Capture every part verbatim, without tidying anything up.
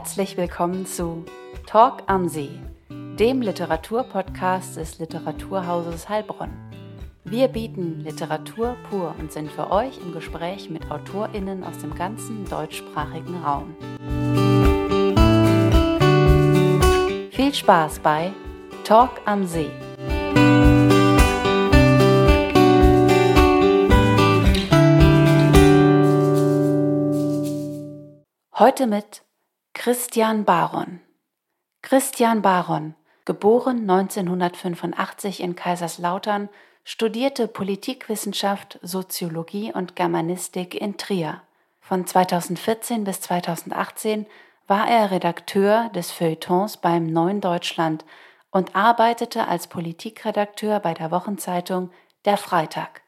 Herzlich willkommen zu Talk am See, dem Literaturpodcast des Literaturhauses Heilbronn. Wir bieten Literatur pur und sind für euch im Gespräch mit AutorInnen aus dem ganzen deutschsprachigen Raum. Viel Spaß bei Talk am See. Heute mit Christian Baron. Christian Baron, geboren neunzehnhundertfünfundachtzig in Kaiserslautern, studierte Politikwissenschaft, Soziologie und Germanistik in Trier. Von zweitausendvierzehn bis zweitausendachtzehn war er Redakteur des Feuilletons beim Neuen Deutschland und arbeitete als Politikredakteur bei der Wochenzeitung Der Freitag.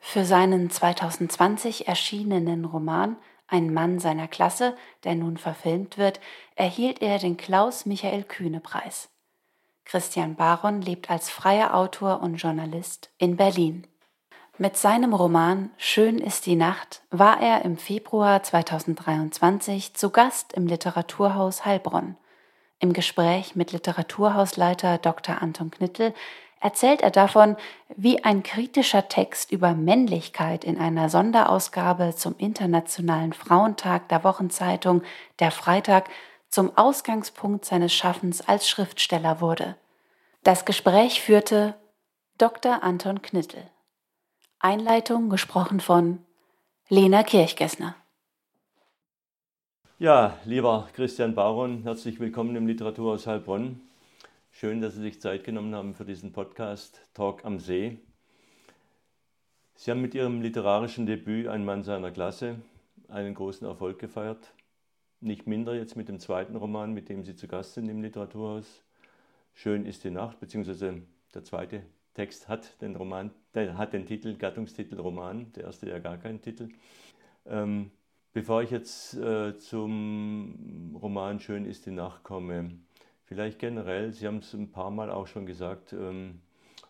Für seinen zweitausendzwanzig erschienenen Roman Ein Mann seiner Klasse, der nun verfilmt wird, erhielt er den Klaus-Michael Kühne-Preis. Christian Baron lebt als freier Autor und Journalist in Berlin. Mit seinem Roman Schön ist die Nacht war er im Februar zweitausenddreiundzwanzig zu Gast im Literaturhaus Heilbronn. Im Gespräch mit Literaturhausleiter Doktor Anton Knittel erzählt er davon, wie ein kritischer Text über Männlichkeit in einer Sonderausgabe zum Internationalen Frauentag der Wochenzeitung Der Freitag zum Ausgangspunkt seines Schaffens als Schriftsteller wurde. Das Gespräch führte Doktor Anton Knittel. Einleitung gesprochen von Lena Kirchgäßner. Ja, lieber Christian Baron, herzlich willkommen im Literaturhaus Heilbronn. Schön, dass Sie sich Zeit genommen haben für diesen Podcast Talk am See. Sie haben mit Ihrem literarischen Debüt Ein Mann seiner Klasse einen großen Erfolg gefeiert. Nicht minder jetzt mit dem zweiten Roman, mit dem Sie zu Gast sind im Literaturhaus. Schön ist die Nacht, beziehungsweise der zweite Text hat den Roman, der hat den Titel, Gattungstitel Roman, der erste ja gar keinen Titel. Ähm, bevor ich jetzt äh, zum Roman Schön ist die Nacht komme, vielleicht generell, Sie haben es ein paar Mal auch schon gesagt ähm,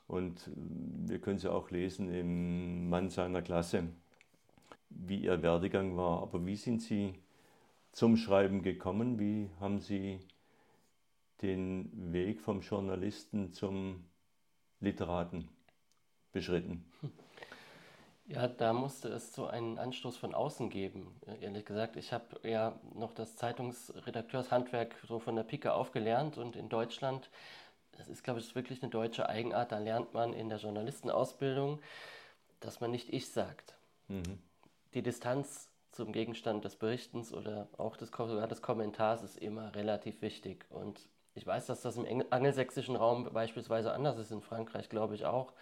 und wir können es ja auch lesen im Mann seiner Klasse, wie Ihr Werdegang war. Aber wie sind Sie zum Schreiben gekommen? Wie haben Sie den Weg vom Journalisten zum Literaten beschritten? Ja, da musste es so einen Anstoß von außen geben, ehrlich gesagt. Ich habe ja noch das Zeitungsredakteurshandwerk so von der Pike auf gelernt und in Deutschland, das ist, glaube ich, wirklich eine deutsche Eigenart, da lernt man in der Journalistenausbildung, dass man nicht ich sagt. Mhm. Die Distanz zum Gegenstand des Berichtens oder auch des, sogar des Kommentars ist immer relativ wichtig. Und ich weiß, dass das im Engl- angelsächsischen Raum beispielsweise anders ist, in Frankreich glaube ich auch,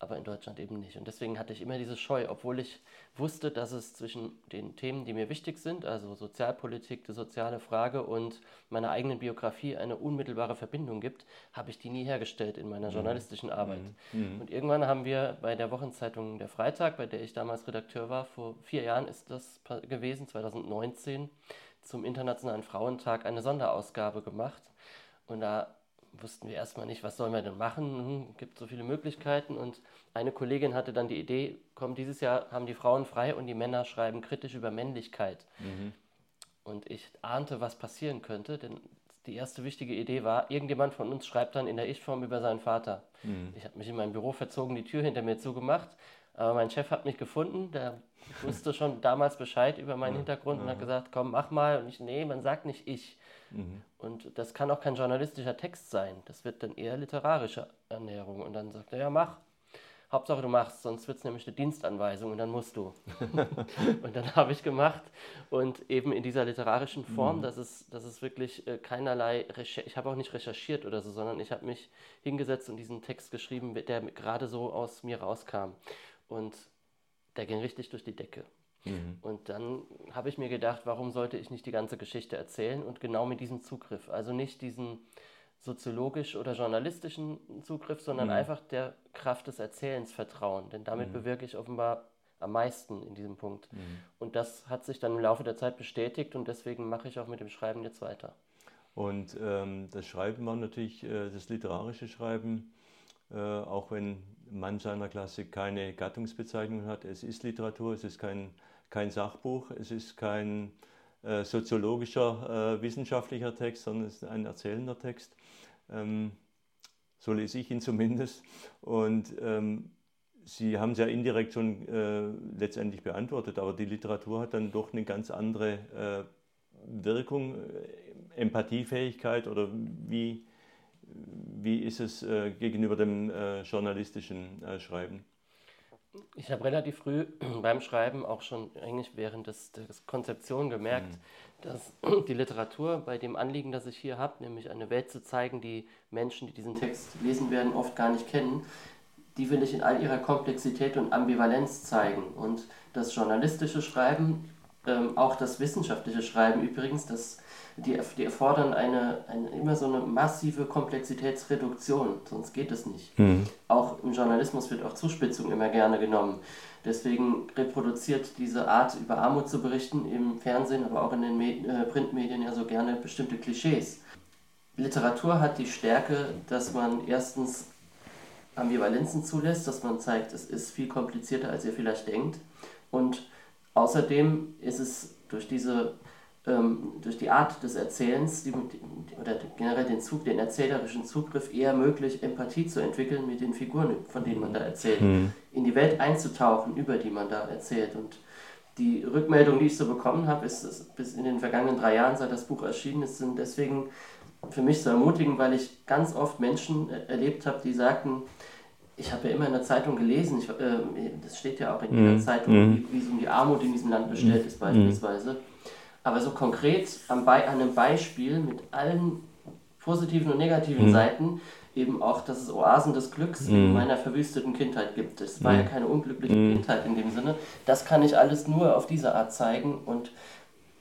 aber in Deutschland eben nicht. Und deswegen hatte ich immer diese Scheu, obwohl ich wusste, dass es zwischen den Themen, die mir wichtig sind, also Sozialpolitik, die soziale Frage und meiner eigenen Biografie eine unmittelbare Verbindung gibt, habe ich die nie hergestellt in meiner journalistischen Arbeit. Mhm. Und irgendwann haben wir bei der Wochenzeitung Der Freitag, bei der ich damals Redakteur war, vor vier Jahren ist das gewesen, zweitausendneunzehn, zum Internationalen Frauentag eine Sonderausgabe gemacht. Und da wussten wir erstmal nicht, was sollen wir denn machen, hm, gibt so viele Möglichkeiten und eine Kollegin hatte dann die Idee, komm, dieses Jahr haben die Frauen frei und die Männer schreiben kritisch über Männlichkeit. Mhm. Und ich ahnte, was passieren könnte, denn die erste wichtige Idee war, irgendjemand von uns schreibt dann in der Ich-Form über seinen Vater. Mhm. Ich habe mich in meinem Büro verzogen, die Tür hinter mir zugemacht, aber mein Chef hat mich gefunden, der wusste schon damals Bescheid über meinen Hintergrund und hat gesagt, komm, mach mal. Und ich, nee, man sagt nicht ich. Mhm. Und das kann auch kein journalistischer Text sein. Das wird dann eher literarische Annäherung. Und dann sagt er, ja, mach. Hauptsache du machst, sonst wird es nämlich eine Dienstanweisung und dann musst du. Und dann habe ich gemacht. Und eben in dieser literarischen Form, mhm. das ist, das ist wirklich äh, keinerlei Recher- ich habe auch nicht recherchiert oder so, sondern ich habe mich hingesetzt und diesen Text geschrieben, der gerade so aus mir rauskam. Und der ging richtig durch die Decke. Mhm. Und dann habe ich mir gedacht, warum sollte ich nicht die ganze Geschichte erzählen und genau mit diesem Zugriff, also nicht diesen soziologisch oder journalistischen Zugriff, sondern mhm. einfach der Kraft des Erzählens vertrauen, denn damit mhm. bewirke ich offenbar am meisten in diesem Punkt. Mhm. Und das hat sich dann im Laufe der Zeit bestätigt und deswegen mache ich auch mit dem Schreiben jetzt weiter. Und ähm, das Schreiben war natürlich äh, das literarische Schreiben, äh, auch wenn Mann seiner Klasse keine Gattungsbezeichnung hat. Es ist Literatur, es ist kein, kein Sachbuch, es ist kein äh, soziologischer, äh, wissenschaftlicher Text, sondern es ist ein erzählender Text. Ähm, so lese ich ihn zumindest. Und ähm, Sie haben es ja indirekt schon äh, letztendlich beantwortet, aber die Literatur hat dann doch eine ganz andere äh, Wirkung, äh, Empathiefähigkeit oder wie, wie ist es äh, gegenüber dem äh, journalistischen äh, Schreiben? Ich habe relativ früh beim Schreiben auch schon eigentlich während des, des Konzeption gemerkt, mhm. dass die Literatur bei dem Anliegen, das ich hier habe, nämlich eine Welt zu zeigen, die Menschen, die diesen Text lesen werden, oft gar nicht kennen, die will ich in all ihrer Komplexität und Ambivalenz zeigen. Und das journalistische Schreiben, ähm, auch das wissenschaftliche Schreiben übrigens, das, die, die erfordern eine, eine, immer so eine massive Komplexitätsreduktion, sonst geht es nicht. Mhm. Auch im Journalismus wird auch Zuspitzung immer gerne genommen. Deswegen reproduziert diese Art, über Armut zu berichten, im Fernsehen, aber auch in den Med- äh, Printmedien ja so gerne bestimmte Klischees. Literatur hat die Stärke, dass man erstens Ambivalenzen zulässt, dass man zeigt, es ist viel komplizierter, als ihr vielleicht denkt. Und außerdem ist es durch diese, ähm, durch die Art des Erzählens die, oder generell den Zug, den erzählerischen Zugriff eher möglich, Empathie zu entwickeln mit den Figuren, von denen man da erzählt, mhm. in die Welt einzutauchen, über die man da erzählt. Und die Rückmeldung, die ich so bekommen habe, ist, ist bis in den vergangenen drei Jahren, seit das Buch erschienen ist, sind deswegen für mich zu ermutigen, weil ich ganz oft Menschen erlebt habe, die sagten, ich habe ja immer in der Zeitung gelesen, ich, äh, das steht ja auch in jeder mm. Zeitung, wie, wie es um die Armut in diesem Land bestellt ist beispielsweise, mm. aber so konkret an Be- einem Beispiel mit allen positiven und negativen mm. Seiten, eben auch, dass es Oasen des Glücks mm. in meiner verwüsteten Kindheit gibt. Es war mm. ja keine unglückliche mm. Kindheit in dem Sinne. Das kann ich alles nur auf diese Art zeigen und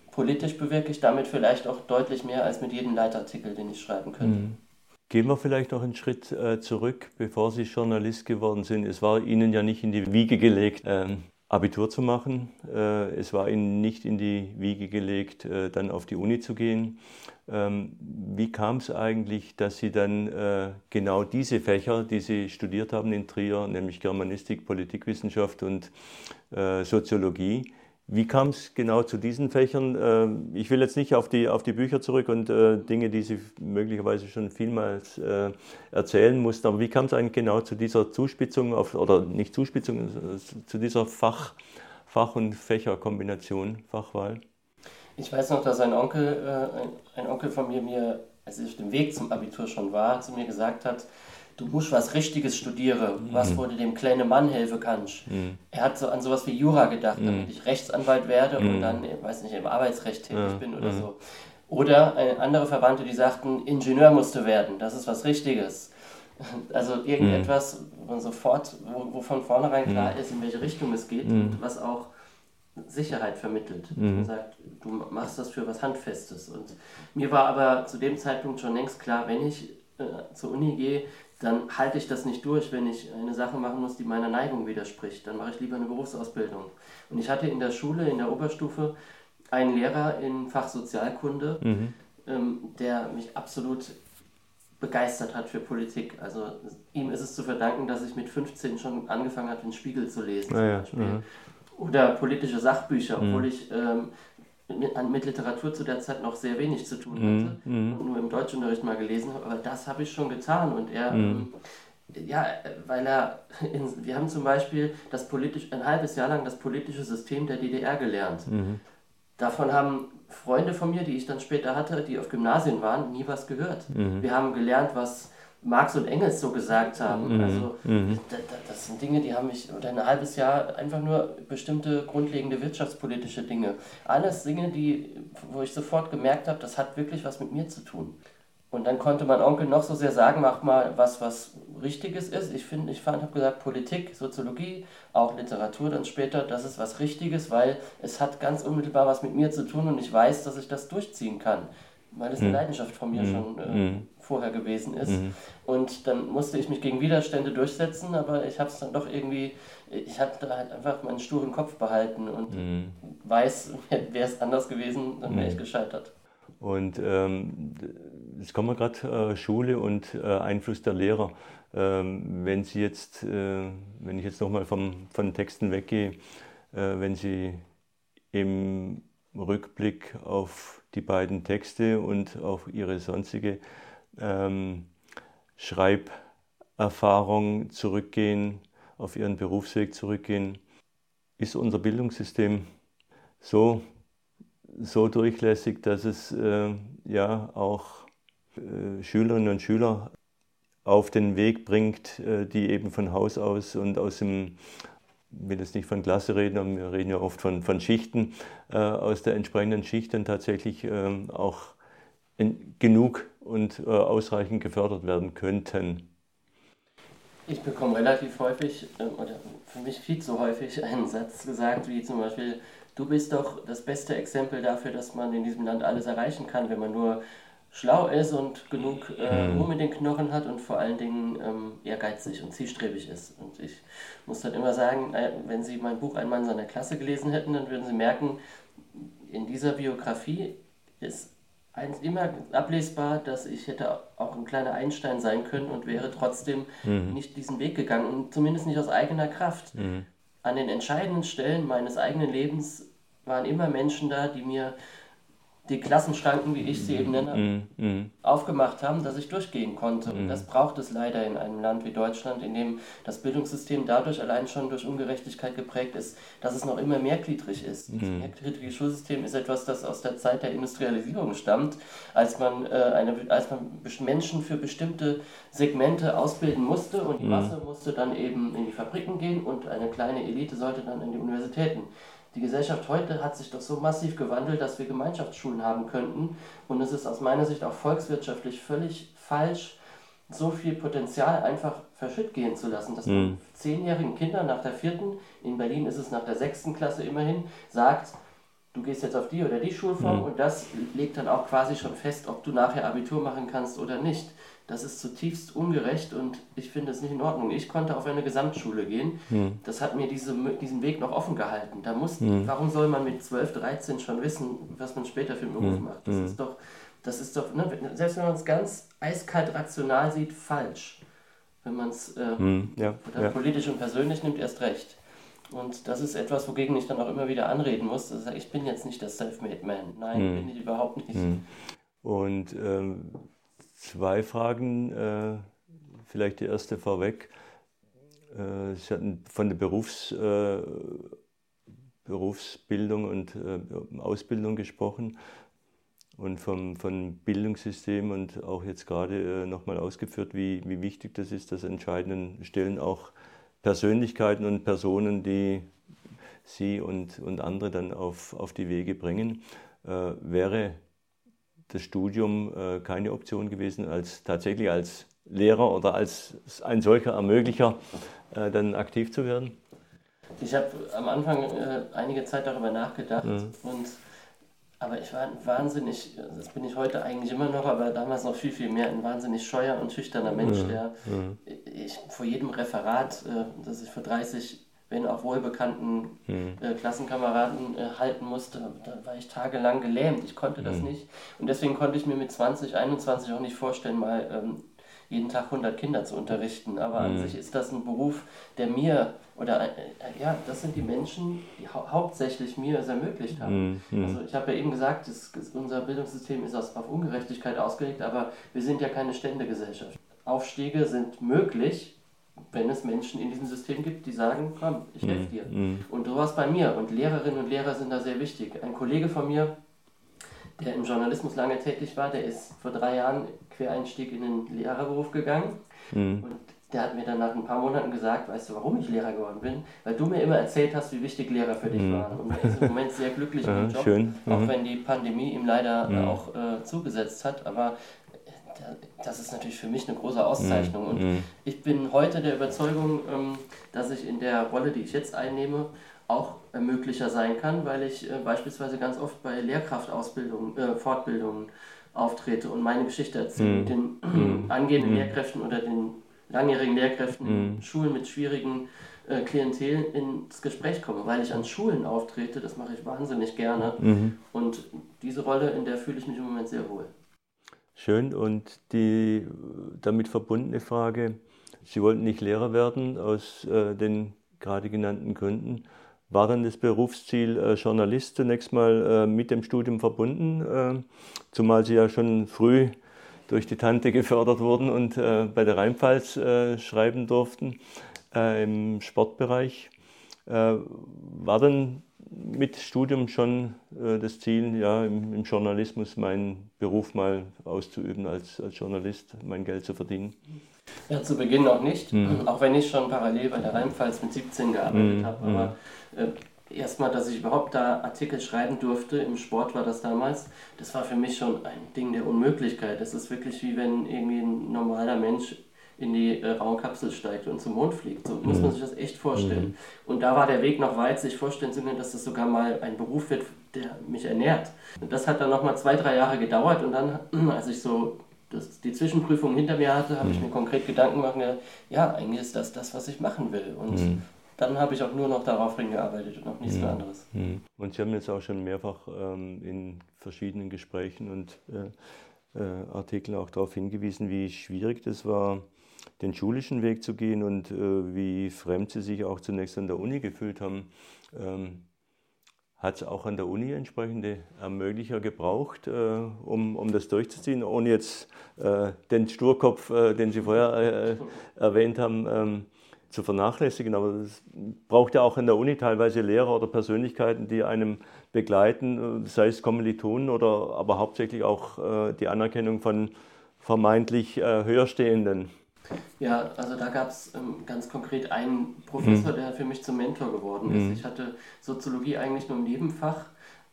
politisch bewirke ich damit vielleicht auch deutlich mehr als mit jedem Leitartikel, den ich schreiben könnte. Gehen wir vielleicht noch einen Schritt äh, zurück, bevor Sie Journalist geworden sind. Es war Ihnen ja nicht in die Wiege gelegt, ähm, Abitur zu machen. Äh, es war Ihnen nicht in die Wiege gelegt, äh, dann auf die Uni zu gehen. Ähm, wie kam es eigentlich, dass Sie dann äh, genau diese Fächer, die Sie studiert haben in Trier, nämlich Germanistik, Politikwissenschaft und äh, Soziologie, wie kam es genau zu diesen Fächern? Ich will jetzt nicht auf die, auf die Bücher zurück und Dinge, die Sie möglicherweise schon vielmals erzählen mussten, aber wie kam es eigentlich genau zu dieser Zuspitzung, auf, oder nicht Zuspitzung, zu dieser Fach-, Fach- und Fächerkombination, Fachwahl? Ich weiß noch, dass ein Onkel, ein Onkel von mir, mir, als ich auf dem Weg zum Abitur schon war, zu mir gesagt hat, du musst was Richtiges studieren, was mhm. wo du dem kleinen Mann helfen kannst. Mhm. Er hat so an sowas wie Jura gedacht, mhm. damit ich Rechtsanwalt werde mhm. und dann, ich weiß nicht, im Arbeitsrecht tätig ja. bin oder mhm. so. Oder andere Verwandte, die sagten, Ingenieur musst du werden, das ist was Richtiges. Also irgendetwas, wo man sofort, wo, wo von vornherein mhm. klar ist, in welche Richtung es geht mhm. und was auch Sicherheit vermittelt. Man mhm. sagt, du machst das für was Handfestes. Und mir war aber zu dem Zeitpunkt schon längst klar, wenn ich äh, zur Uni gehe, dann halte ich das nicht durch, wenn ich eine Sache machen muss, die meiner Neigung widerspricht. Dann mache ich lieber eine Berufsausbildung. Und ich hatte in der Schule, in der Oberstufe, einen Lehrer im Fach Sozialkunde, mhm. ähm, der mich absolut begeistert hat für Politik. Also ihm ist es zu verdanken, dass ich mit fünfzehn schon angefangen habe, den Spiegel zu lesen ah, zum Beispiel. Ja. Oder politische Sachbücher, mhm. obwohl ich ähm, mit, mit Literatur zu der Zeit noch sehr wenig zu tun hatte mm, mm. und nur im Deutschunterricht mal gelesen habe, aber das habe ich schon getan und er, mm. ähm, ja, weil er, in, wir haben zum Beispiel das politisch, ein halbes Jahr lang das politische System der D D R gelernt. Mm. Davon haben Freunde von mir, die ich dann später hatte, die auf Gymnasien waren, nie was gehört. Mm. Wir haben gelernt, was Marx und Engels so gesagt haben. Mhm. Also mhm. Das, das sind Dinge, die haben mich oder ein halbes Jahr einfach nur bestimmte grundlegende wirtschaftspolitische Dinge. Alles Dinge, die, wo ich sofort gemerkt habe, das hat wirklich was mit mir zu tun. Und dann konnte mein Onkel noch so sehr sagen, mach mal was, was Richtiges ist. Ich finde, ich habe gesagt, Politik, Soziologie, auch Literatur dann später, das ist was Richtiges, weil es hat ganz unmittelbar was mit mir zu tun und ich weiß, dass ich das durchziehen kann. Weil es eine Leidenschaft von mir mm. schon äh, mm. vorher gewesen ist. Mm. Und dann musste ich mich gegen Widerstände durchsetzen, aber ich habe es dann doch irgendwie, ich habe da halt einfach meinen sturen Kopf behalten und mm. weiß, wäre es anders gewesen, dann wäre ich gescheitert. Und ähm, jetzt kommen wir gerade äh, Schule und äh, Einfluss der Lehrer. Ähm, wenn Sie jetzt, äh, wenn ich jetzt nochmal von Texten weggehe, äh, wenn Sie eben Rückblick auf die beiden Texte und auf ihre sonstige ähm, Schreiberfahrung zurückgehen, auf ihren Berufsweg zurückgehen, ist unser Bildungssystem so, so durchlässig, dass es äh, ja auch äh, Schülerinnen und Schüler auf den Weg bringt, äh, die eben von Haus aus und aus dem, ich will jetzt nicht von Klasse reden, aber wir reden ja oft von, von Schichten, äh, aus der entsprechenden Schicht dann tatsächlich äh, auch in, genug und äh, ausreichend gefördert werden könnten. Ich bekomme relativ häufig, oder für mich viel zu häufig, einen Satz gesagt, wie zum Beispiel, du bist doch das beste Exempel dafür, dass man in diesem Land alles erreichen kann, wenn man nur schlau ist und genug äh, Ruhm in den Knochen hat und vor allen Dingen ähm, ehrgeizig und zielstrebig ist. Und ich muss dann immer sagen, wenn Sie mein Buch Ein Mann seiner Klasse gelesen hätten, dann würden Sie merken, in dieser Biografie ist eins immer ablesbar, dass ich hätte auch ein kleiner Einstein sein können und wäre trotzdem mhm. nicht diesen Weg gegangen und zumindest nicht aus eigener Kraft. Mhm. An den entscheidenden Stellen meines eigenen Lebens waren immer Menschen da, die mir die Klassenschranken, wie ich sie eben nenne, mhm. aufgemacht haben, dass ich durchgehen konnte. Mhm. Und das braucht es leider in einem Land wie Deutschland, in dem das Bildungssystem dadurch allein schon durch Ungerechtigkeit geprägt ist, dass es noch immer mehrgliedrig ist. Mhm. Das mehrgliedrige Schulsystem ist etwas, das aus der Zeit der Industrialisierung stammt, als man, äh, eine, als man Menschen für bestimmte Segmente ausbilden musste und die mhm. Masse musste dann eben in die Fabriken gehen und eine kleine Elite sollte dann in die Universitäten. Die Gesellschaft heute hat sich doch so massiv gewandelt, dass wir Gemeinschaftsschulen haben könnten. Und es ist aus meiner Sicht auch volkswirtschaftlich völlig falsch, so viel Potenzial einfach verschütt gehen zu lassen. Dass man zehnjährigen Kindern nach der vierten, in Berlin ist es nach der sechsten Klasse immerhin, sagt, du gehst jetzt auf die oder die Schulform. Mhm. Und das legt dann auch quasi schon fest, ob du nachher Abitur machen kannst oder nicht. Das ist zutiefst ungerecht und ich finde es nicht in Ordnung. Ich konnte auf eine Gesamtschule gehen. Mhm. Das hat mir diese, diesen Weg noch offen gehalten. Da muss, mhm. Warum soll man mit zwölf, dreizehn schon wissen, was man später für einen Beruf mhm. macht? Das mhm. ist doch, das ist doch ne, selbst wenn man es ganz eiskalt rational sieht, falsch. Wenn man es äh, mhm. ja. ja. politisch und persönlich nimmt, erst recht. Und das ist etwas, wogegen ich dann auch immer wieder anreden muss. Also ich bin jetzt nicht der Self-Made-Man. Nein, mhm. bin ich überhaupt nicht. Mhm. Und... Ähm Zwei Fragen, äh, vielleicht die erste vorweg. Äh, Sie hatten von der Berufs, äh, Berufsbildung und äh, Ausbildung gesprochen und vom, vom Bildungssystem und auch jetzt gerade äh, nochmal ausgeführt, wie, wie wichtig das ist, dass an entscheidenden Stellen auch Persönlichkeiten und Personen, die Sie und, und andere dann auf, auf die Wege bringen, äh, wäre das Studium äh, keine Option gewesen, als tatsächlich als Lehrer oder als ein solcher Ermöglicher äh, dann aktiv zu werden? Ich habe am Anfang äh, einige Zeit darüber nachgedacht, mhm. und, aber ich war wahnsinnig, das bin ich heute eigentlich immer noch, aber damals noch viel, viel mehr, ein wahnsinnig scheuer und schüchterner Mensch, mhm. der mhm. ich vor jedem Referat, äh, das ich vor dreißig wenn auch wohlbekannten hm. äh, Klassenkameraden äh, halten musste. Da war ich tagelang gelähmt, ich konnte das hm. nicht. Und deswegen konnte ich mir mit zwanzig, einundzwanzig auch nicht vorstellen, mal ähm, jeden Tag hundert Kinder zu unterrichten. Aber hm. an sich ist das ein Beruf, der mir, oder äh, ja, das sind die Menschen, die hau- hauptsächlich mir es ermöglicht haben. Hm. Also ich habe ja eben gesagt, das, unser Bildungssystem ist aus, auf Ungerechtigkeit ausgelegt, aber wir sind ja keine Ständegesellschaft. Aufstiege sind möglich, wenn es Menschen in diesem System gibt, die sagen, komm, ich helfe dir. Mm. Und so war es bei mir. Und Lehrerinnen und Lehrer sind da sehr wichtig. Ein Kollege von mir, der im Journalismus lange tätig war, der ist vor drei Jahren Quereinstieg in den Lehrerberuf gegangen. Mm. Und der hat mir dann nach ein paar Monaten gesagt, weißt du, warum ich Lehrer geworden bin? Weil du mir immer erzählt hast, wie wichtig Lehrer für dich mm. waren. Und er ist im Moment sehr glücklich mit dem Job, schön. Auch mm. wenn die Pandemie ihm leider mm. auch äh, zugesetzt hat. Aber das ist natürlich für mich eine große Auszeichnung. Und mm. ich bin heute der Überzeugung, dass ich in der Rolle, die ich jetzt einnehme, auch Ermöglicher sein kann, weil ich beispielsweise ganz oft bei Lehrkraftausbildungen, äh, Fortbildungen auftrete und meine Geschichte erzähle, mm. den mm. angehenden mm. Lehrkräften oder den langjährigen Lehrkräften mm. in Schulen mit schwierigen äh, Klientel ins Gespräch komme, weil ich an Schulen auftrete, das mache ich wahnsinnig gerne. Mm. Und diese Rolle, in der fühle ich mich im Moment sehr wohl. Schön. Und die damit verbundene Frage, Sie wollten nicht Lehrer werden aus äh, den gerade genannten Gründen. war dann das Berufsziel äh, Journalist zunächst mal äh, mit dem Studium verbunden, äh, zumal sie ja schon früh durch die Tante gefördert wurden und äh, bei der Rheinpfalz äh, schreiben durften äh, im Sportbereich. Äh, war dann mit Studium schon äh, das Ziel, ja, im, im Journalismus meinen Beruf mal auszuüben, als, als Journalist mein Geld zu verdienen. Ja, zu Beginn noch nicht, mhm. auch wenn ich schon parallel bei der Rheinpfalz mit siebzehn gearbeitet mhm. habe. Aber äh, erstmal, dass ich überhaupt da Artikel schreiben durfte, im Sport war das damals, das war für mich schon ein Ding der Unmöglichkeit. Das ist wirklich wie wenn irgendwie ein normaler Mensch in die äh, Raumkapsel steigt und zum Mond fliegt. So mhm. muss man sich das echt vorstellen. Mhm. Und da war der Weg noch weit, sich vorstellen zu können, dass das sogar mal ein Beruf wird, der mich ernährt. Und das hat dann nochmal zwei, drei Jahre gedauert und dann, als ich so Das, die Zwischenprüfung hinter mir hatte, habe mhm. ich mir konkret Gedanken gemacht, ja, eigentlich ist das das, was ich machen will. Und mhm. dann habe ich auch nur noch darauf hingearbeitet und auch nichts mhm. mehr anderes. Mhm. Und Sie haben jetzt auch schon mehrfach ähm, in verschiedenen Gesprächen und äh, äh, Artikeln auch darauf hingewiesen, wie schwierig das war, den schulischen Weg zu gehen und äh, wie fremd Sie sich auch zunächst an der Uni gefühlt haben. Ähm, Hat es auch an der Uni entsprechende Ermöglicher gebraucht, äh, um, um das durchzuziehen, ohne jetzt äh, den Sturkopf, äh, den Sie vorher äh, erwähnt haben, ähm, zu vernachlässigen. Aber es braucht ja auch an der Uni teilweise Lehrer oder Persönlichkeiten, die einem begleiten, sei es Kommilitonen oder aber hauptsächlich auch äh, die Anerkennung von vermeintlich äh, Höherstehenden. Ja, also da gab es ähm, ganz konkret einen Professor, mhm. der für mich zum Mentor geworden ist. Mhm. Ich hatte Soziologie eigentlich nur im Nebenfach,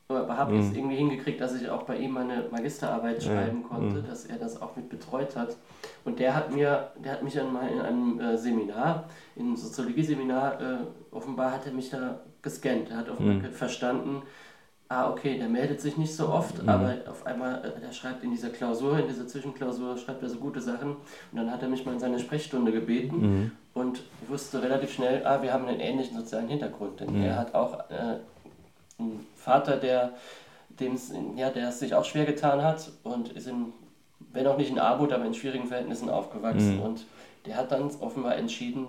aber habe es mhm. irgendwie hingekriegt, dass ich auch bei ihm meine Magisterarbeit ja. schreiben konnte, mhm. dass er das auch mit betreut hat. Und der hat mir, der hat mich einmal in einem äh, Seminar, in einem Soziologie-Seminar, äh, offenbar hat er mich da gescannt. Er hat offenbar mhm. verstanden, ah okay, der meldet sich nicht so oft, mhm. aber auf einmal, der schreibt in dieser Klausur, in dieser Zwischenklausur, schreibt er so gute Sachen. Und dann hat er mich mal in seine Sprechstunde gebeten mhm. und wusste relativ schnell, ah, wir haben einen ähnlichen sozialen Hintergrund. Denn mhm. er hat auch äh, einen Vater, der es ja, sich auch schwer getan hat und ist, in, wenn auch nicht in Armut, aber in schwierigen Verhältnissen aufgewachsen. Mhm. Und der hat dann offenbar entschieden,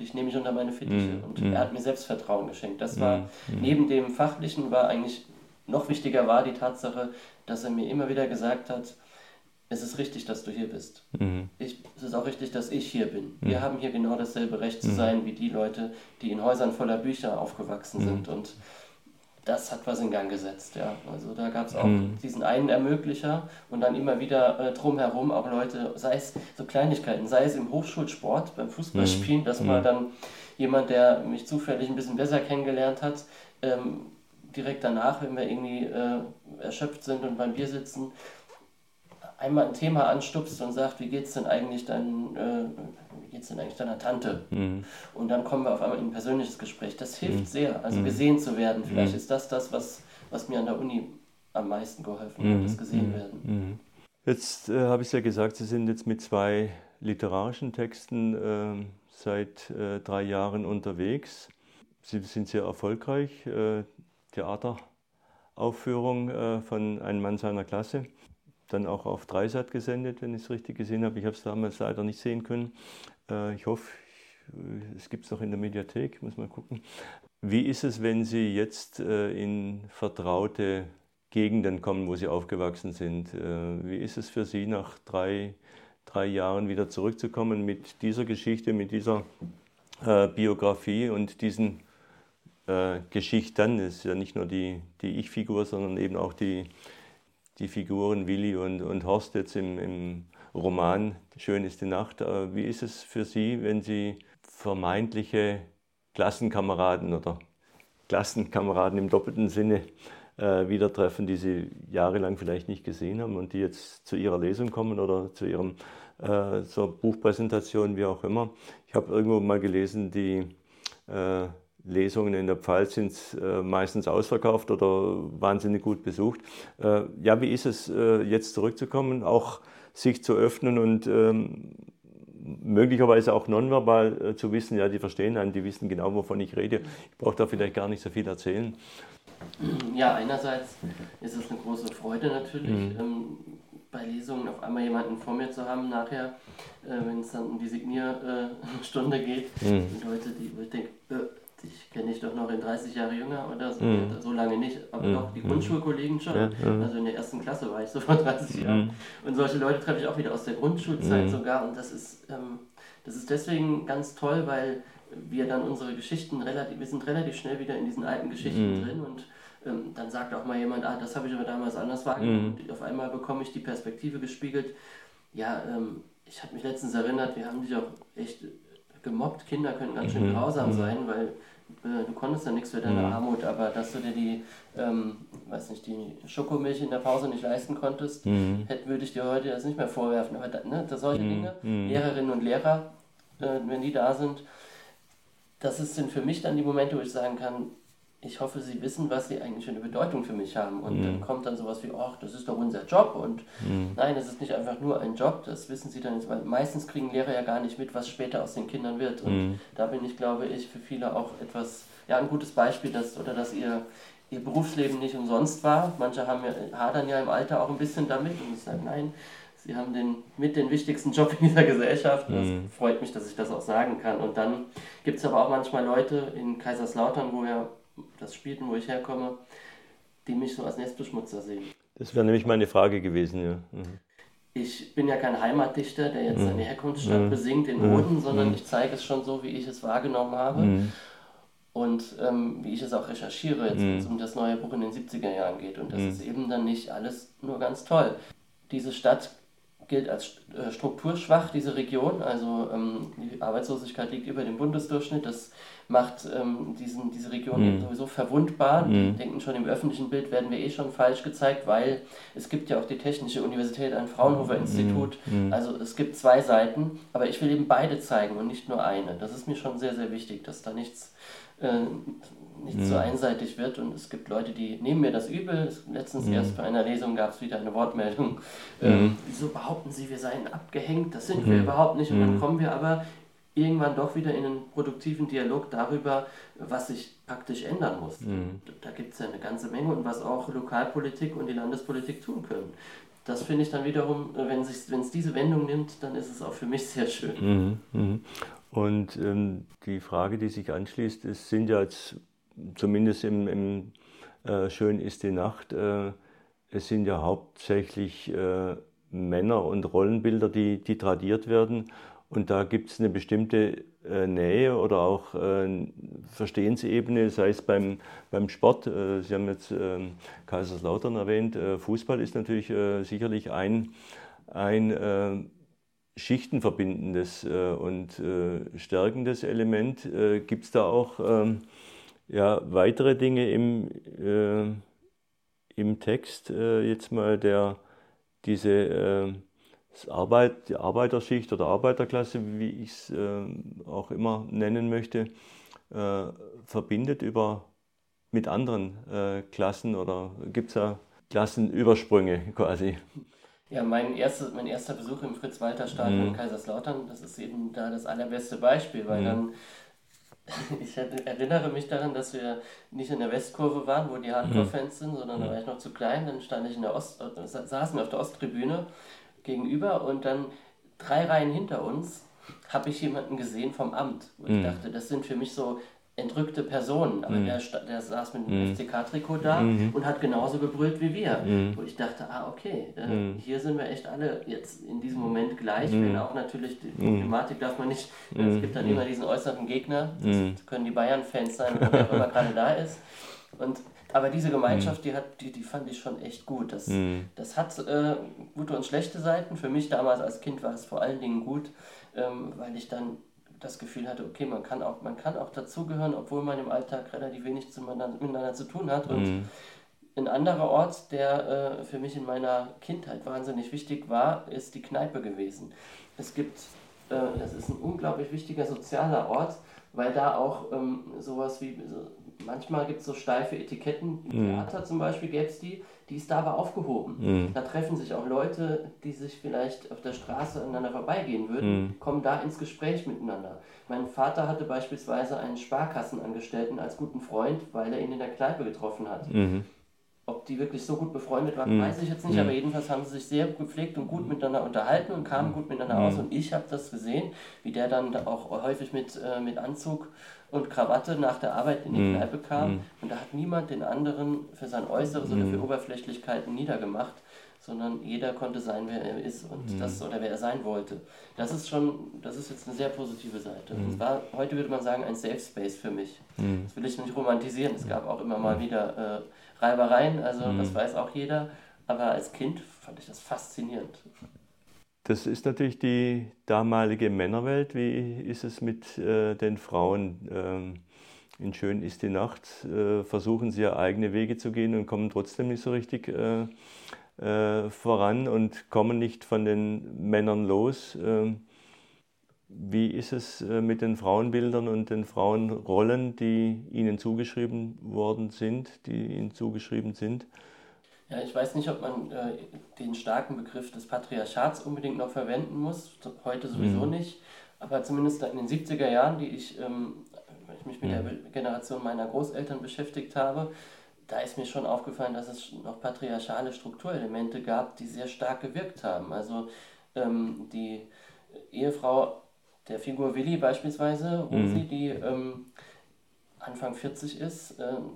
ich nehme mich unter meine Fittiche mm, und mm. er hat mir Selbstvertrauen geschenkt. Das war, mm, neben dem Fachlichen war eigentlich noch wichtiger war die Tatsache, dass er mir immer wieder gesagt hat, es ist richtig, dass du hier bist. Mm. Ich, es ist auch richtig, dass ich hier bin. Mm. Wir haben hier genau dasselbe Recht zu mm. sein, wie die Leute, die in Häusern voller Bücher aufgewachsen mm. sind. Und das hat was in Gang gesetzt, ja. Also da gab es auch mhm. diesen einen Ermöglicher und dann immer wieder äh, drumherum auch Leute, sei es so Kleinigkeiten, sei es im Hochschulsport, beim Fußballspielen, mhm. dass mal dann jemand, der mich zufällig ein bisschen besser kennengelernt hat, ähm, direkt danach, wenn wir irgendwie äh, erschöpft sind und beim Bier sitzen, einmal ein Thema anstupst und sagt, wie geht's denn eigentlich dein, äh, wie geht's denn eigentlich deiner Tante? Mhm. Und dann kommen wir auf einmal in ein persönliches Gespräch. Das hilft mhm. sehr, also mhm. gesehen zu werden. Vielleicht mhm. ist das das, was, was mir an der Uni am meisten geholfen hat, mhm. das gesehen mhm. werden. Mhm. Jetzt äh, habe ich es ja gesagt, Sie sind jetzt mit zwei literarischen Texten äh, seit äh, drei Jahren unterwegs. Sie sind sehr erfolgreich. Äh, Theateraufführung äh, von Ein Mann seiner Klasse. Dann auch auf Dreisat gesendet, wenn ich es richtig gesehen habe. Ich habe es damals leider nicht sehen können. Äh, ich hoffe, es gibt es noch in der Mediathek, ich muss mal gucken. Wie ist es, wenn Sie jetzt äh, in vertraute Gegenden kommen, wo Sie aufgewachsen sind? Äh, wie ist es für Sie, nach drei, drei Jahren wieder zurückzukommen mit dieser Geschichte, mit dieser äh, Biografie und diesen äh, Geschichten? Es ist ja nicht nur die, die Ich-Figur, sondern eben auch die Die Figuren Willi und, und Horst jetzt im, im Roman Schön ist die Nacht. Wie ist es für Sie, wenn Sie vermeintliche Klassenkameraden oder Klassenkameraden im doppelten Sinne äh, wieder treffen, die Sie jahrelang vielleicht nicht gesehen haben und die jetzt zu Ihrer Lesung kommen oder zu Ihrem, äh, zur Buchpräsentation, wie auch immer? Ich habe irgendwo mal gelesen, die äh, Lesungen in der Pfalz sind äh, meistens ausverkauft oder wahnsinnig gut besucht. Äh, ja, wie ist es, äh, jetzt zurückzukommen, auch sich zu öffnen und ähm, möglicherweise auch nonverbal äh, zu wissen, ja, die verstehen einen, die wissen genau, wovon ich rede. Ich brauche da vielleicht gar nicht so viel erzählen. Ja, einerseits ist es eine große Freude natürlich, mhm. ähm, bei Lesungen auf einmal jemanden vor mir zu haben, nachher, äh, wenn es dann um die Signierstunde äh, geht, mhm. die Leute, die ich denke, äh, ich kenne dich doch noch in dreißig Jahre jünger oder so, mhm. so lange nicht, aber mhm. doch die Grundschulkollegen schon. Ja, ja. Also in der ersten Klasse war ich so vor dreißig Jahren. Mhm. Und solche Leute treffe ich auch wieder aus der Grundschulzeit mhm. sogar. Und das ist, ähm, das ist deswegen ganz toll, weil wir dann unsere Geschichten relativ, wir sind relativ schnell wieder in diesen alten Geschichten mhm. drin und ähm, dann sagt auch mal jemand, ah, das habe ich aber damals anders wahrgenommen. Mhm. Und auf einmal bekomme ich die Perspektive gespiegelt. Ja, ähm, ich habe mich letztens erinnert, wir haben dich auch echt gemobbt. Kinder können ganz schön mhm. grausam mhm. sein, weil äh, du konntest ja nichts für deine mhm. Armut, aber dass du dir die, ähm, weiß nicht, die Schokomilch in der Pause nicht leisten konntest, mhm. hätte, würde ich dir heute das nicht mehr vorwerfen. Aber da, ne, das solche mhm. Dinge, mhm. Lehrerinnen und Lehrer, äh, wenn die da sind, das sind für mich dann die Momente, wo ich sagen kann, ich hoffe, sie wissen, was sie eigentlich für eine Bedeutung für mich haben. Und mhm. dann kommt dann sowas wie, ach, das ist doch unser Job. Und mhm. nein, das ist nicht einfach nur ein Job, das wissen sie dann jetzt, weil meistens kriegen Lehrer ja gar nicht mit, was später aus den Kindern wird. Und mhm. da bin ich, glaube ich, für viele auch etwas, ja, ein gutes Beispiel, dass, oder dass ihr, ihr Berufsleben nicht umsonst war. Manche haben ja, hadern ja im Alter auch ein bisschen damit und sagen, nein, sie haben den, mit den wichtigsten Job in dieser Gesellschaft. Das mhm. freut mich, dass ich das auch sagen kann. Und dann gibt es aber auch manchmal Leute in Kaiserslautern, wo ja das spielten, wo ich herkomme, die mich so als Nestbeschmutzer sehen. Das wäre nämlich meine Frage gewesen, ja. Mhm. Ich bin ja kein Heimatdichter, der jetzt mhm. seine Herkunftsstadt mhm. besingt in Oden, mhm. sondern ich zeige es schon so, wie ich es wahrgenommen habe mhm. und ähm, wie ich es auch recherchiere, jetzt, mhm. wenn es um das neue Buch in den siebziger Jahren geht. Und das mhm. ist eben dann nicht alles nur ganz toll. Diese Stadt gilt als strukturschwach, diese Region, also ähm, die Arbeitslosigkeit liegt über dem Bundesdurchschnitt, das macht ähm, diesen, diese Region mhm. eben sowieso verwundbar. Mhm. Die denken schon, im öffentlichen Bild werden wir eh schon falsch gezeigt, weil es gibt ja auch die Technische Universität, ein Fraunhofer-Institut, mhm. also es gibt zwei Seiten, aber ich will eben beide zeigen und nicht nur eine. Das ist mir schon sehr, sehr wichtig, dass da nichts äh, nicht so einseitig wird und es gibt Leute, die nehmen mir das übel. Letztens mhm. erst bei einer Lesung gab es wieder eine Wortmeldung. Ähm, wieso behaupten sie, wir seien abgehängt? Das sind mhm. wir überhaupt nicht. Und dann kommen wir aber irgendwann doch wieder in einen produktiven Dialog darüber, was sich praktisch ändern muss. Mhm. Da gibt es ja eine ganze Menge und was auch Lokalpolitik und die Landespolitik tun können. Das finde ich dann wiederum, wenn es diese Wendung nimmt, dann ist es auch für mich sehr schön. Mhm. Und ähm, die Frage, die sich anschließt, ist, sind ja jetzt zumindest im, im äh, Schön ist die Nacht, äh, es sind ja hauptsächlich äh, Männer und Rollenbilder, die, die tradiert werden. Und da gibt es eine bestimmte äh, Nähe oder auch äh, Verstehensebene, sei es beim, beim Sport. Äh, Sie haben jetzt äh, Kaiserslautern erwähnt. Äh, Fußball ist natürlich äh, sicherlich ein, ein äh, schichtenverbindendes äh, und äh, stärkendes Element. Äh, gibt es da auch äh, ja, weitere Dinge im, äh, im Text, äh, jetzt mal der, diese äh, das Arbeit, die Arbeiterschicht oder Arbeiterklasse, wie ich es äh, auch immer nennen möchte, äh, verbindet über, mit anderen äh, Klassen oder gibt es da Klassenübersprünge quasi? Ja, mein, erste, mein erster Besuch im Fritz-Walter-Stadion mhm. in Kaiserslautern, das ist eben da das allerbeste Beispiel, weil mhm. dann ich erinnere mich daran, dass wir nicht in der Westkurve waren, wo die Hardcore-Fans sind, sondern da war ich noch zu klein. Dann stand ich in der Ost, saßen wir auf der Osttribüne gegenüber und dann drei Reihen hinter uns habe ich jemanden gesehen vom Amt. Und ich dachte, das sind für mich so entrückte Personen. Aber der, der saß mit einem F C K-Trikot da und hat genauso gebrüllt wie wir. Wo ich dachte, ah, okay, äh, hier sind wir echt alle jetzt in diesem Moment gleich. Wenn auch natürlich die Problematik darf man nicht, es gibt dann immer diesen äußeren Gegner, das können die Bayern-Fans sein, wer immer gerade da ist. Und aber diese Gemeinschaft, die, hat, die, die fand ich schon echt gut. Das, das hat äh, gute und schlechte Seiten. Für mich damals als Kind war es vor allen Dingen gut, ähm, weil ich dann das Gefühl hatte, okay, man kann auch, man kann auch dazugehören, obwohl man im Alltag relativ wenig zu, miteinander zu tun hat. Und mhm. ein anderer Ort, der äh, für mich in meiner Kindheit wahnsinnig wichtig war, ist die Kneipe gewesen. Es gibt, äh, das ist ein unglaublich wichtiger sozialer Ort, weil da auch ähm, sowas wie, so, manchmal gibt es so steife Etiketten, im mhm. Theater zum Beispiel gäbe es die, die ist da aber aufgehoben. Mhm. Da treffen sich auch Leute, die sich vielleicht auf der Straße aneinander vorbeigehen würden, mhm. kommen da ins Gespräch miteinander. Mein Vater hatte beispielsweise einen Sparkassenangestellten als guten Freund, weil er ihn in der Kneipe getroffen hat. Mhm. Ob die wirklich so gut befreundet waren, mhm. weiß ich jetzt nicht, mhm. aber jedenfalls haben sie sich sehr gepflegt und gut miteinander unterhalten und kamen gut miteinander mhm. aus. Und ich habe das gesehen, wie der dann auch häufig mit, äh, mit Anzug und Krawatte nach der Arbeit in die mhm. Kneipe kam. Mhm. Und da hat niemand den anderen für sein Äußeres mhm. oder für Oberflächlichkeiten niedergemacht, sondern jeder konnte sein, wer er ist und mhm. das oder wer er sein wollte. Das ist schon, das ist jetzt eine sehr positive Seite. Mhm. Es war, heute würde man sagen, ein Safe Space für mich. Mhm. Das will ich nicht romantisieren. Es gab auch immer mal wieder... Äh, Reibereien, also mhm. das weiß auch jeder, aber als Kind fand ich das faszinierend. Das ist natürlich die damalige Männerwelt. Wie ist es mit äh, den Frauen? Ähm, in Schön ist die Nacht äh, versuchen sie ja eigene Wege zu gehen und kommen trotzdem nicht so richtig äh, äh, voran und kommen nicht von den Männern los. Äh, wie ist es äh, mit den Frauenbildern und den Frauenrollen, die Ihnen zugeschrieben worden sind, die Ihnen zugeschrieben sind? Ja, ich weiß nicht, ob man äh, den starken Begriff des Patriarchats unbedingt noch verwenden muss, heute sowieso mhm. nicht, aber zumindest in den siebziger Jahren, die ich, ähm, wenn ich mich mit mhm. der Generation meiner Großeltern beschäftigt habe, da ist mir schon aufgefallen, dass es noch patriarchale Strukturelemente gab, die sehr stark gewirkt haben. Also ähm, die Ehefrau der Figur Willi beispielsweise, Rosi, mhm. die ähm, Anfang vierzig ist, ähm,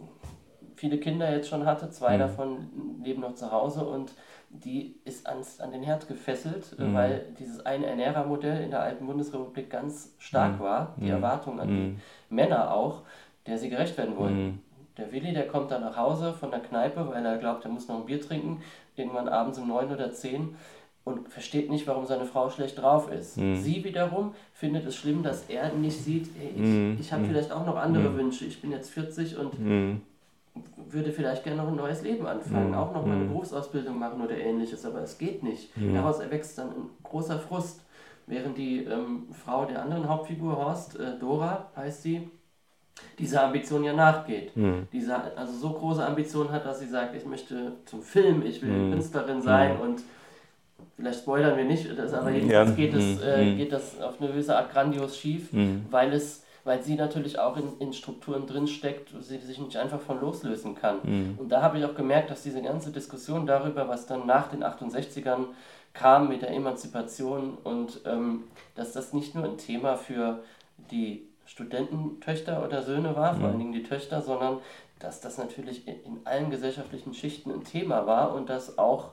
viele Kinder jetzt schon hatte, zwei mhm. davon leben noch zu Hause und die ist ans, an den Herd gefesselt, mhm. weil dieses Ein-Ernährer-Modell in der alten Bundesrepublik ganz stark mhm. war, die mhm. Erwartung an mhm. die Männer auch, der sie gerecht werden wollten. Mhm. Der Willi, der kommt dann nach Hause von der Kneipe, weil er glaubt, er muss noch ein Bier trinken, irgendwann abends um neun oder zehn, und versteht nicht, warum seine Frau schlecht drauf ist. Mhm. Sie wiederum findet es schlimm, dass er nicht sieht, hey, ich, mhm. ich habe mhm. vielleicht auch noch andere mhm. Wünsche, ich bin jetzt vierzig und mhm. würde vielleicht gerne noch ein neues Leben anfangen, mhm. auch noch mal eine Berufsausbildung machen oder ähnliches, aber es geht nicht. Mhm. Daraus erwächst dann ein großer Frust, während die ähm, Frau der anderen Hauptfigur, Horst, äh, Dora heißt sie, dieser Ambition ja nachgeht. Mhm. Dieser, also so große Ambition hat, dass sie sagt, ich möchte zum Film, ich will mhm. Künstlerin sein mhm. und vielleicht spoilern wir nicht, das, aber jedenfalls ja. geht, es, äh, geht das auf eine gewisse Art grandios schief, mhm. weil es, weil sie natürlich auch in, in Strukturen drinsteckt, wo sie sich nicht einfach von loslösen kann. Mhm. Und da habe ich auch gemerkt, dass diese ganze Diskussion darüber, was dann nach den achtundsechzigern kam mit der Emanzipation und ähm, dass das nicht nur ein Thema für die Studententöchter oder Söhne war, mhm. vor allen Dingen die Töchter, sondern dass das natürlich in, in allen gesellschaftlichen Schichten ein Thema war und dass auch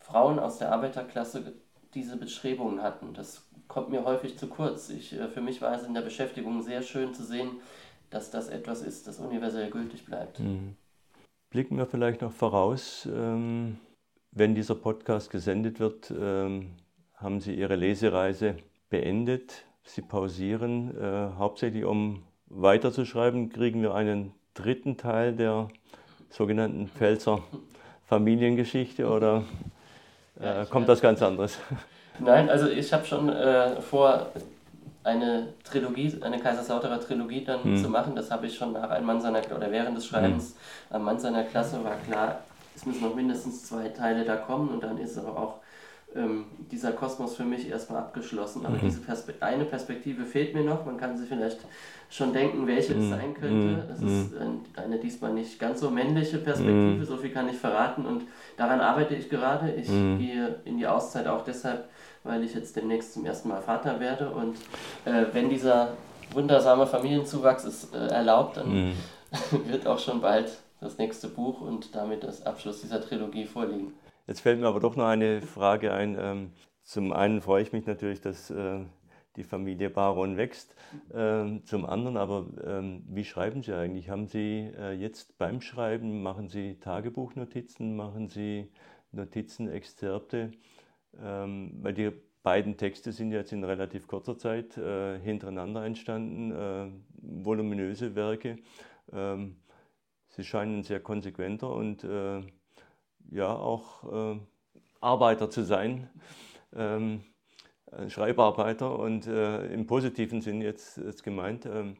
Frauen aus der Arbeiterklasse diese Bestrebungen hatten. Das kommt mir häufig zu kurz. Ich, für mich war es in der Beschäftigung sehr schön zu sehen, dass das etwas ist, das universell gültig bleibt. Mhm. Blicken wir vielleicht noch voraus. Ähm, wenn dieser Podcast gesendet wird, ähm, haben Sie Ihre Lesereise beendet. Sie pausieren, äh, hauptsächlich um weiterzuschreiben. Kriegen wir einen dritten Teil der sogenannten Pfälzer Familiengeschichte oder... Ja, äh, kommt das ganz anderes? Nein, also ich habe schon äh, vor, eine Trilogie, eine Kaiserslauterer Trilogie dann hm. zu machen. Das habe ich schon nach Ein Mann seiner oder während des Schreibens hm. Ein Mann seiner Klasse war klar, es müssen noch mindestens zwei Teile da kommen und dann ist aber auch ähm, dieser Kosmos für mich erstmal abgeschlossen. Aber hm. diese Perspe- eine Perspektive fehlt mir noch. Man kann sich vielleicht schon denken, welche hm. es sein könnte. Hm. Es ist äh, eine diesmal nicht ganz so männliche Perspektive, hm. so viel kann ich verraten und daran arbeite ich gerade. Ich mhm. gehe in die Auszeit auch deshalb, weil ich jetzt demnächst zum ersten Mal Vater werde. Und äh, wenn dieser wundersame Familienzuwachs es äh, erlaubt, dann mhm. wird auch schon bald das nächste Buch und damit das Abschluss dieser Trilogie vorliegen. Jetzt fällt mir aber doch noch eine Frage ein. Zum einen freue ich mich natürlich, dass äh, die Familie Baron wächst. Äh, zum anderen aber, äh, wie schreiben Sie eigentlich? Haben Sie äh, jetzt beim Schreiben, machen Sie Tagebuchnotizen, machen Sie Notizen, Exzerpte? Ähm, weil die beiden Texte sind jetzt in relativ kurzer Zeit äh, hintereinander entstanden, äh, voluminöse Werke. Ähm, sie scheinen sehr konsequenter und äh, ja auch äh, Arbeiter zu sein. Ähm, Schreibarbeiter und äh, im positiven Sinn jetzt, jetzt gemeint. Ähm,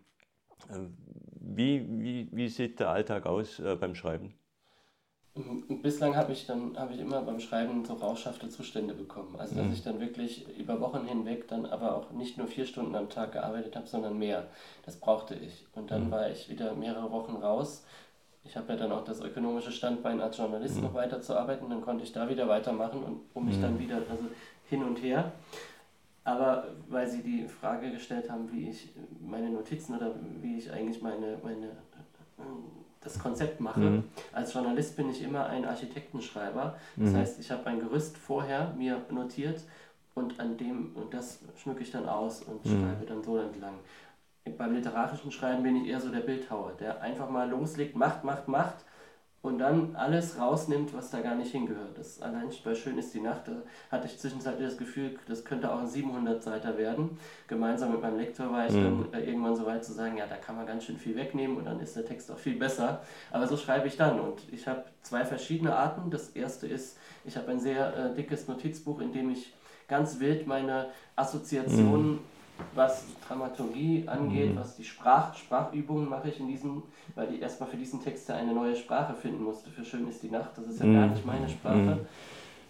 wie, wie, wie sieht der Alltag aus äh, beim Schreiben? Bislang habe ich dann habe ich immer beim Schreiben so rauschhafte Zustände bekommen. Also dass mhm. ich dann wirklich über Wochen hinweg dann aber auch nicht nur vier Stunden am Tag gearbeitet habe, sondern mehr. Das brauchte ich. Und dann mhm. war ich wieder mehrere Wochen raus ich habe ja dann auch das ökonomische Standbein als Journalist mhm. noch weiter zu arbeiten, dann konnte ich da wieder weitermachen und um mich mhm. dann wieder, also hin und her. Aber weil Sie die Frage gestellt haben, wie ich meine Notizen oder wie ich eigentlich meine, meine das Konzept mache. Mhm. Als Journalist bin ich immer ein Architektenschreiber. Das mhm. heißt, ich habe ein Gerüst vorher mir notiert und an dem, und das schmücke ich dann aus und mhm. schreibe dann so entlang. Beim literarischen Schreiben bin ich eher so der Bildhauer, der einfach mal loslegt, macht, macht, macht und dann alles rausnimmt, was da gar nicht hingehört. Das allein bei Schön ist die Nacht, da hatte ich zwischenzeitlich das Gefühl, das könnte auch ein siebenhundert-Seiter werden. Gemeinsam mit meinem Lektor war ich mhm. dann irgendwann so weit zu sagen, ja, da kann man ganz schön viel wegnehmen und dann ist der Text auch viel besser. Aber so schreibe ich dann und ich habe zwei verschiedene Arten. Das erste ist, ich habe ein sehr äh, dickes Notizbuch, in dem ich ganz wild meine Assoziationen mhm. was Dramaturgie angeht, mhm. was die Sprach, Sprachübungen mache ich in diesem, weil ich erstmal für diesen Text ja eine neue Sprache finden musste, für Schön ist die Nacht, das ist ja mhm. gar nicht meine Sprache. Mhm.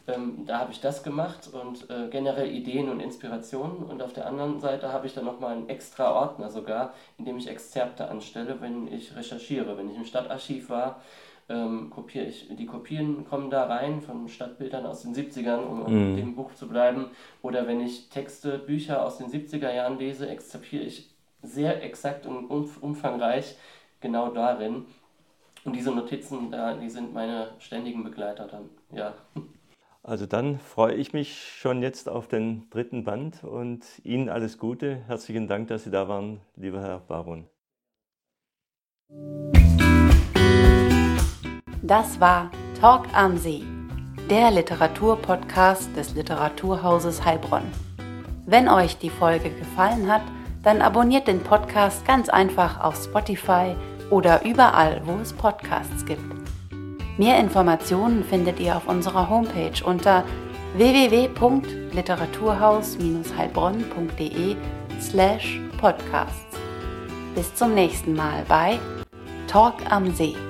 Ähm, da habe ich das gemacht und äh, generell Ideen und Inspirationen und auf der anderen Seite habe ich dann nochmal einen extra Ordner sogar, in dem ich Exzerpte anstelle, wenn ich recherchiere, wenn ich im Stadtarchiv war. Ähm, kopiere ich, die Kopien kommen da rein von Stadtbildern aus den siebzigern, um in mm. dem Buch zu bleiben. Oder wenn ich Texte, Bücher aus den siebziger Jahren lese, extrapiere ich sehr exakt und umfangreich genau darin. Und diese Notizen, da, die sind meine ständigen Begleiter dann, ja. Also dann freue ich mich schon jetzt auf den dritten Band und Ihnen alles Gute. Herzlichen Dank, dass Sie da waren, lieber Herr Baron. Das war Talk am See, der Literaturpodcast des Literaturhauses Heilbronn. Wenn euch die Folge gefallen hat, dann abonniert den Podcast ganz einfach auf Spotify oder überall, wo es Podcasts gibt. Mehr Informationen findet ihr auf unserer Homepage unter w w w punkt literaturhaus bindestrich heilbronn punkt de slash podcasts. Bis zum nächsten Mal bei Talk am See.